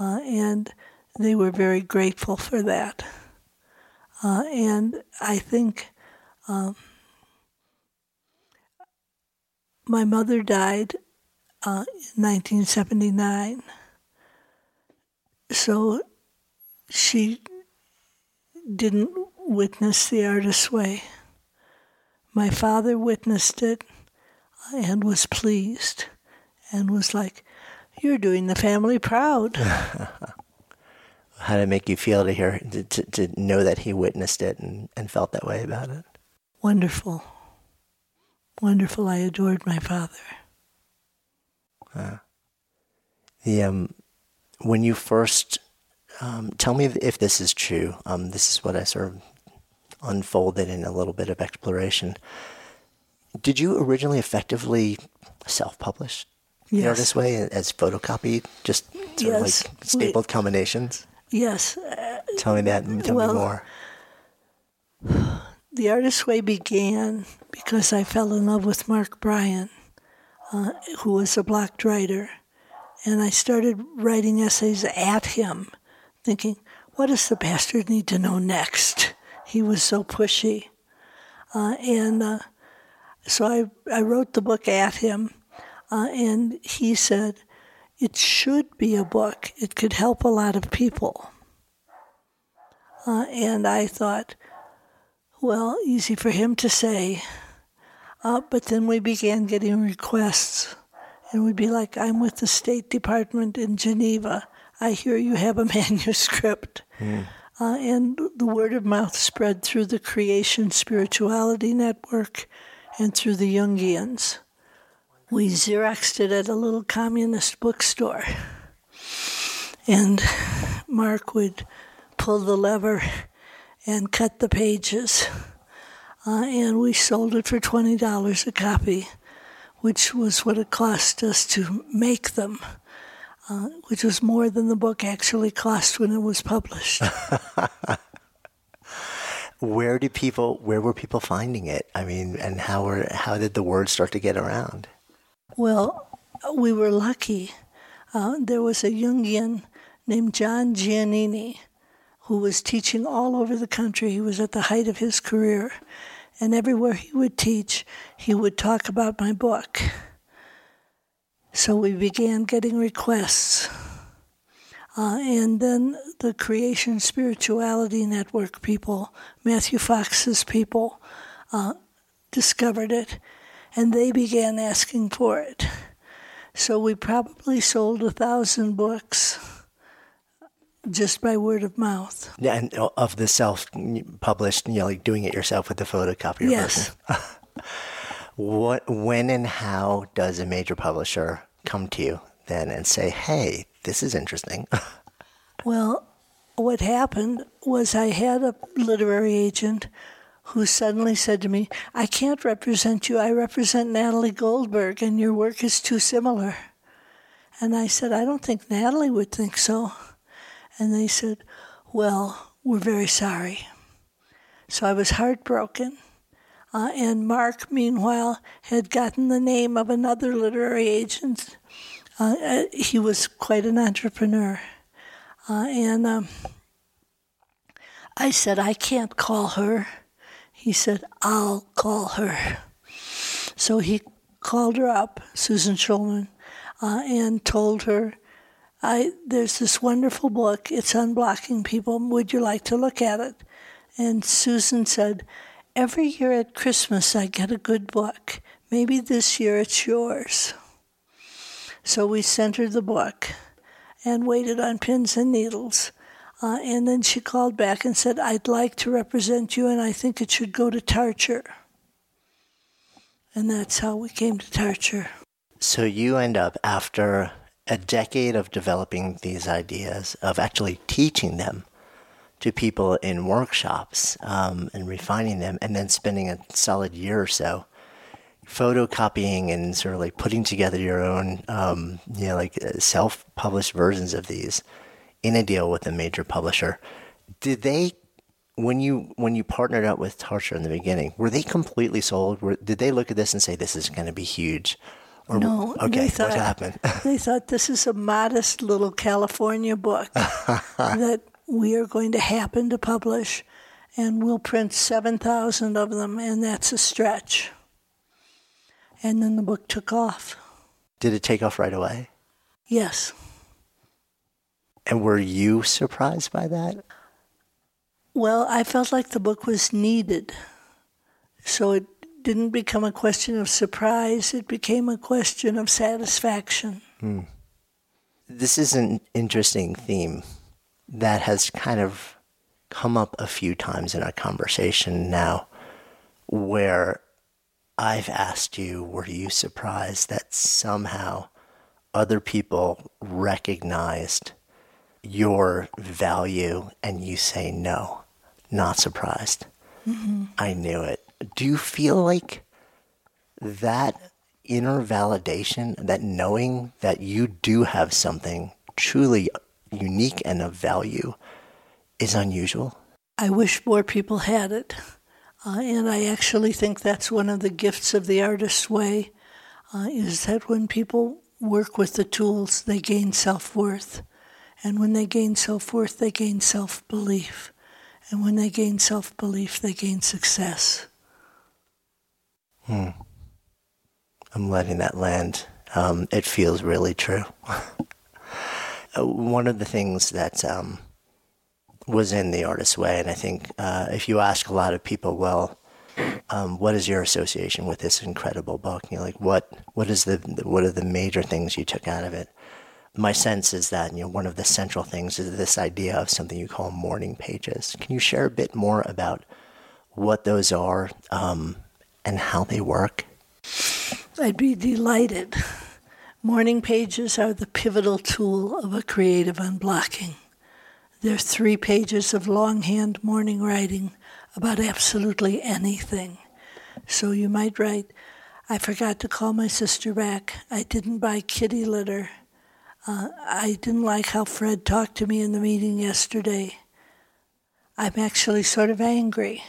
uh, and they were very grateful for that. Uh, and I think um, my mother died uh, in nineteen seventy-nine. So she didn't witness The Artist's Way. My father witnessed it and was pleased and was like, you're doing the family proud. How did it make you feel to hear, to, to know that he witnessed it and, and felt that way about it? Wonderful. Wonderful. I adored my father. Uh, the um, when you first... Um, tell me if, if this is true. Um, this is what I sort of unfolded in a little bit of exploration. Did you originally effectively self-publish? yes. You know, this way as photocopied, just sort yes. of like stapled we, combinations? Yes. Uh, tell me that. Tell well, me more. The Artist's Way began because I fell in love with Mark Bryan, uh, who was a blocked writer. And I started writing essays at him, thinking, what does the bastard need to know next? He was so pushy. Uh, and uh, so I, I wrote the book at him, uh, and he said, it should be a book. It could help a lot of people. Uh, and I thought, well, easy for him to say. Uh, but then we began getting requests. And we'd be like, I'm with the State Department in Geneva. I hear you have a manuscript. Mm. Uh, and the word of mouth spread through the Creation Spirituality Network and through the Jungians. We Xeroxed it at a little communist bookstore. And Mark would pull the lever and cut the pages. Uh, and we sold it for twenty dollars a copy, which was what it cost us to make them, uh, which was more than the book actually cost when it was published. Where do people? Where were people finding it? I mean, and how were how did the word start to get around? Well, we were lucky. Uh, there was a Jungian named John Giannini who was teaching all over the country. He was at the height of his career. And everywhere he would teach, he would talk about my book. So we began getting requests. Uh, and then the Creation Spirituality Network people, Matthew Fox's people, uh, discovered it, and they began asking for it. So we probably sold a thousand books just by word of mouth. Yeah, and of the self-published, you know, like doing it yourself with the photocopier. Yes. What, when and how does a major publisher come to you then and say, hey, this is interesting? Well, what happened was I had a literary agent who suddenly said to me, I can't represent you. I represent Natalie Goldberg, and your work is too similar. And I said, I don't think Natalie would think so. And they said, well, we're very sorry. So I was heartbroken. Uh, and Mark, meanwhile, had gotten the name of another literary agent. Uh, he was quite an entrepreneur. Uh, and um, I said, I can't call her. He said, I'll call her. So he called her up, Susan Schulman, uh, and told her, I, there's this wonderful book. It's Unblocking People. Would you like to look at it? And Susan said, every year at Christmas I get a good book. Maybe this year it's yours. So we sent her the book and waited on pins and needles. Uh, and then she called back and said, I'd like to represent you, and I think it should go to Tarcher. And that's how we came to Tarcher. So you end up, after a decade of developing these ideas, of actually teaching them to people in workshops um, and refining them, and then spending a solid year or so photocopying and sort of like putting together your own, um, you know, like self-published versions of these in a deal with a major publisher. Did they, when you when you partnered up with Tarcher in the beginning, were they completely sold? Were, did they look at this and say, this is going to be huge? Or, no, okay, they thought, what happened? They thought this is a modest little California book that we are going to happen to publish, and we'll print seven thousand of them, and that's a stretch. And then the book took off. Did it take off right away? Yes. And were you surprised by that? Well, I felt like the book was needed, so it didn't become a question of surprise. It became a question of satisfaction. Hmm. This is an interesting theme that has kind of come up a few times in our conversation now, where I've asked you, were you surprised that somehow other people recognized your value, and you say, no, not surprised. Mm-hmm. I knew it. Do you feel like that inner validation, that knowing that you do have something truly unique and of value is unusual. I wish more people had it. Uh, and I actually think that's one of the gifts of The Artist's Way, uh, is that when people work with the tools, they gain self-worth. And when they gain self-worth, they gain self-belief. And when they gain self-belief, they gain success. Hmm. I'm letting that land. Um, it feels really true. One of the things that um, was in The Artist's Way, and I think uh, if you ask a lot of people, well, um, what is your association with this incredible book? And you're like, what? What is the? What are the major things you took out of it? My sense is that, you know, one of the central things is this idea of something you call morning pages. Can you share a bit more about what those are um, and how they work? I'd be delighted. Morning pages are the pivotal tool of a creative unblocking. They're three pages of longhand morning writing about absolutely anything. So you might write, I forgot to call my sister back. I didn't buy kitty litter. Uh, I didn't like how Fred talked to me in the meeting yesterday. I'm actually sort of angry.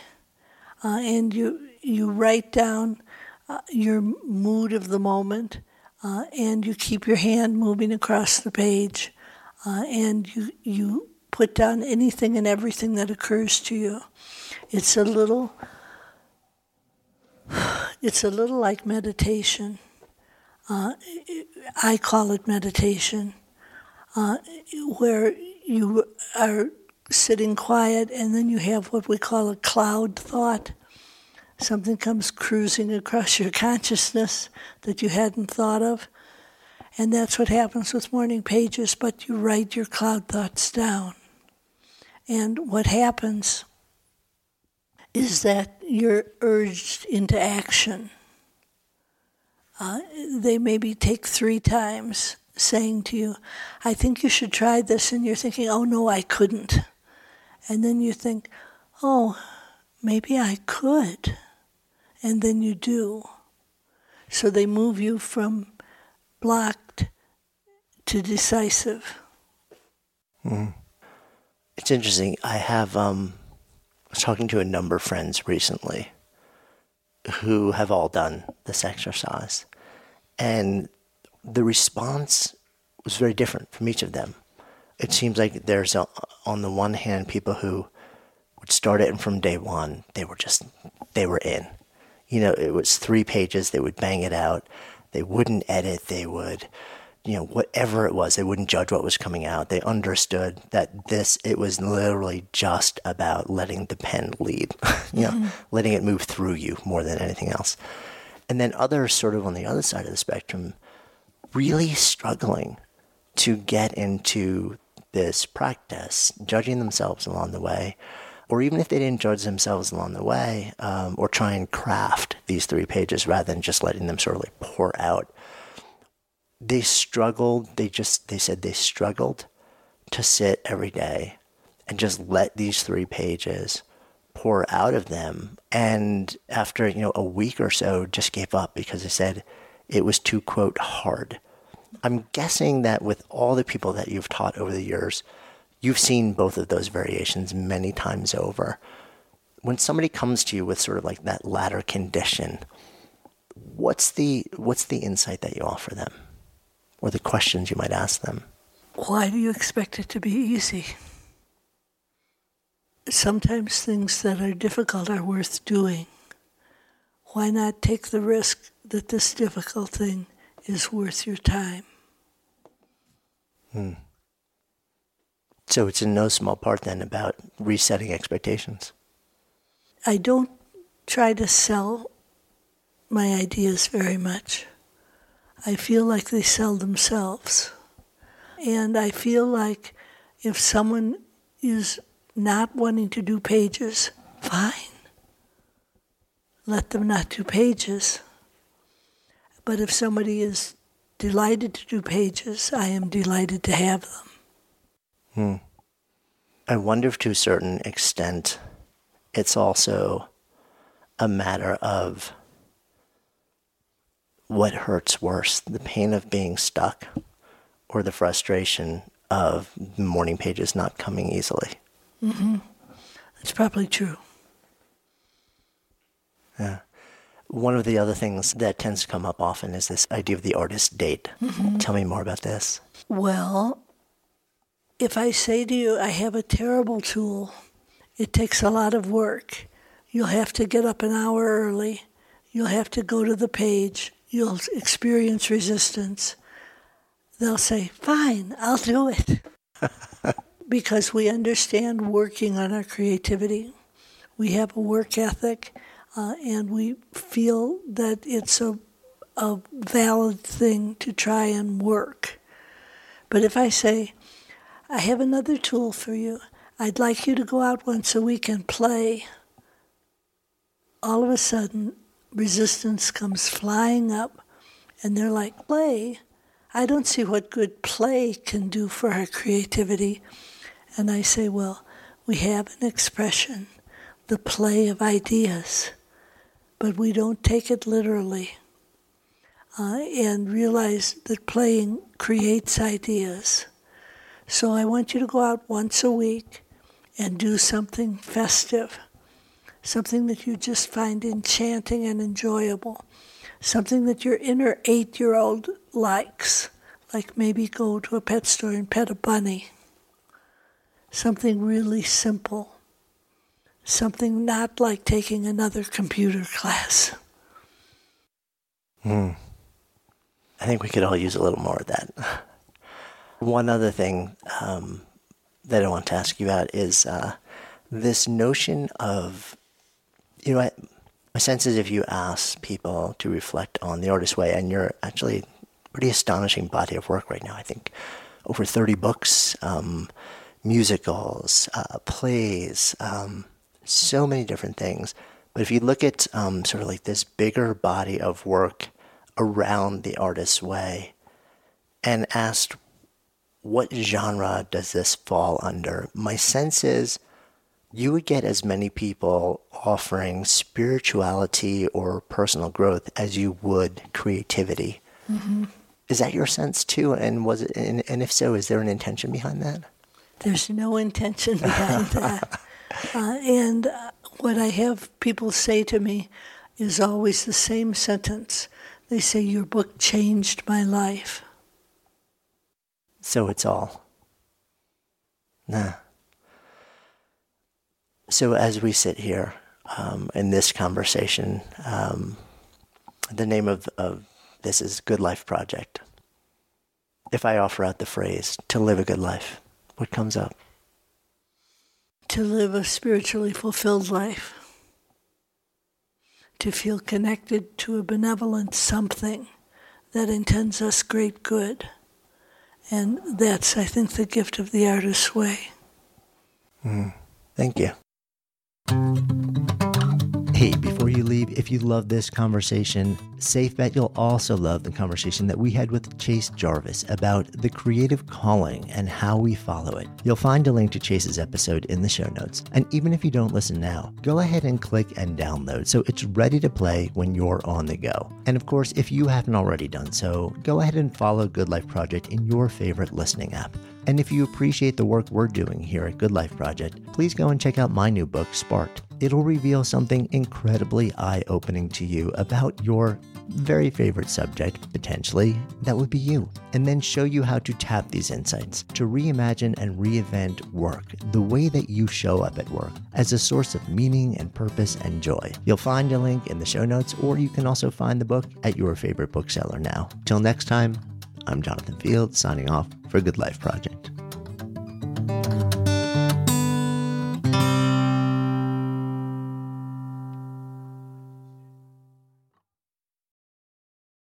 Uh, and you you write down uh, your mood of the moment, uh, and you keep your hand moving across the page, uh, and you you put down anything and everything that occurs to you. It's a little it's a little like meditation. Uh, I call it meditation, uh, where you are sitting quiet and then you have what we call a cloud thought. Something comes cruising across your consciousness that you hadn't thought of. And that's what happens with morning pages, but you write your cloud thoughts down. And what happens is that you're urged into action. Uh, they maybe take three times saying to you, I think you should try this, and you're thinking, oh, no, I couldn't. And then you think, oh, maybe I could. And then you do. So they move you from blocked to decisive. Mm. It's interesting. I have, um, I was talking to a number of friends recently who have all done this exercise. And the response was very different from each of them. It seems like there's, a, on the one hand, people who would start it and from day one, they were just, they were in. You know, it was three pages, they would bang it out, they wouldn't edit, they would, you know, whatever it was, they wouldn't judge what was coming out. They understood that this, it was literally just about letting the pen lead, you know, mm-hmm. letting it move through you more than anything else. And then others sort of on the other side of the spectrum, really struggling to get into this practice, judging themselves along the way, or even if they didn't judge themselves along the way, um, or try and craft these three pages rather than just letting them sort of like pour out. They struggled, they just, they said they struggled to sit every day and just let these three pages pour out of them. And after, you know, a week or so just gave up because they said it was too, quote, hard. I'm guessing that with all the people that you've taught over the years, you've seen both of those variations many times over. When somebody comes to you with sort of like that latter condition, what's the, what's the insight that you offer them? Or the questions you might ask them? Why do you expect it to be easy? Sometimes things that are difficult are worth doing. Why not take the risk that this difficult thing is worth your time? Hmm. So it's in no small part then about resetting expectations. I don't try to sell my ideas very much. I feel like they sell themselves. And I feel like if someone is not wanting to do pages, fine. Let them not do pages. But if somebody is delighted to do pages, I am delighted to have them. Hmm. I wonder if to a certain extent it's also a matter of what hurts worse, the pain of being stuck or the frustration of morning pages not coming easily? Mm-hmm. That's probably true. Yeah. One of the other things that tends to come up often is this idea of the artist's date. Mm-hmm. Tell me more about this. Well, if I say to you, I have a terrible tool, it takes a lot of work. You'll have to get up an hour early. You'll have to go to the page. You'll experience resistance. They'll say, fine, I'll do it. Because we understand working on our creativity. We have a work ethic, uh, and we feel that it's a, a valid thing to try and work. But if I say, I have another tool for you. I'd like you to go out once a week and play. All of a sudden, resistance comes flying up, and they're like, play? I don't see what good play can do for our creativity. And I say, well, we have an expression, the play of ideas, but we don't take it literally uh, and realize that playing creates ideas. So I want you to go out once a week and do something festive, something that you just find enchanting and enjoyable, something that your inner eight-year-old likes, like maybe go to a pet store and pet a bunny, something really simple, something not like taking another computer class. Mm. I think we could all use a little more of that. One other thing um, that I want to ask you about is uh, this notion of, you know, I, my sense is if you ask people to reflect on The Artist's Way, and you're actually pretty astonishing body of work right now. I think over thirty books, um, musicals, uh, plays, um, so many different things. But if you look at um, sort of like this bigger body of work around The Artist's Way and asked, what genre does this fall under? My sense is you would get as many people offering spirituality or personal growth as you would creativity. Mm-hmm. Is that your sense too? And was it? And, and if so, is there an intention behind that? There's no intention behind that. Uh, and what I have people say to me is always the same sentence. They say, your book changed my life. So it's all. Nah. So as we sit here um, in this conversation, um, the name of, of this is Good Life Project. If I offer out the phrase, to live a good life, what comes up? To live a spiritually fulfilled life. To feel connected to a benevolent something that intends us great good. And that's, I think, the gift of The Artist's Way. Mm, thank you. Hey, before you leave, if you love this conversation, safe bet you'll also love the conversation that we had with Chase Jarvis about the creative calling and how we follow it. You'll find a link to Chase's episode in the show notes. And even if you don't listen now, go ahead and click and download so it's ready to play when you're on the go. And of course, if you haven't already done so, go ahead and follow Good Life Project in your favorite listening app. And if you appreciate the work we're doing here at Good Life Project, please go and check out my new book, Sparked. It'll reveal something incredibly eye-opening to you about your very favorite subject, potentially, that would be you, and then show you how to tap these insights to reimagine and reinvent work, the way that you show up at work, as a source of meaning and purpose and joy. You'll find a link in the show notes, or you can also find the book at your favorite bookseller now. Till next time, I'm Jonathan Field, signing off for Good Life Project.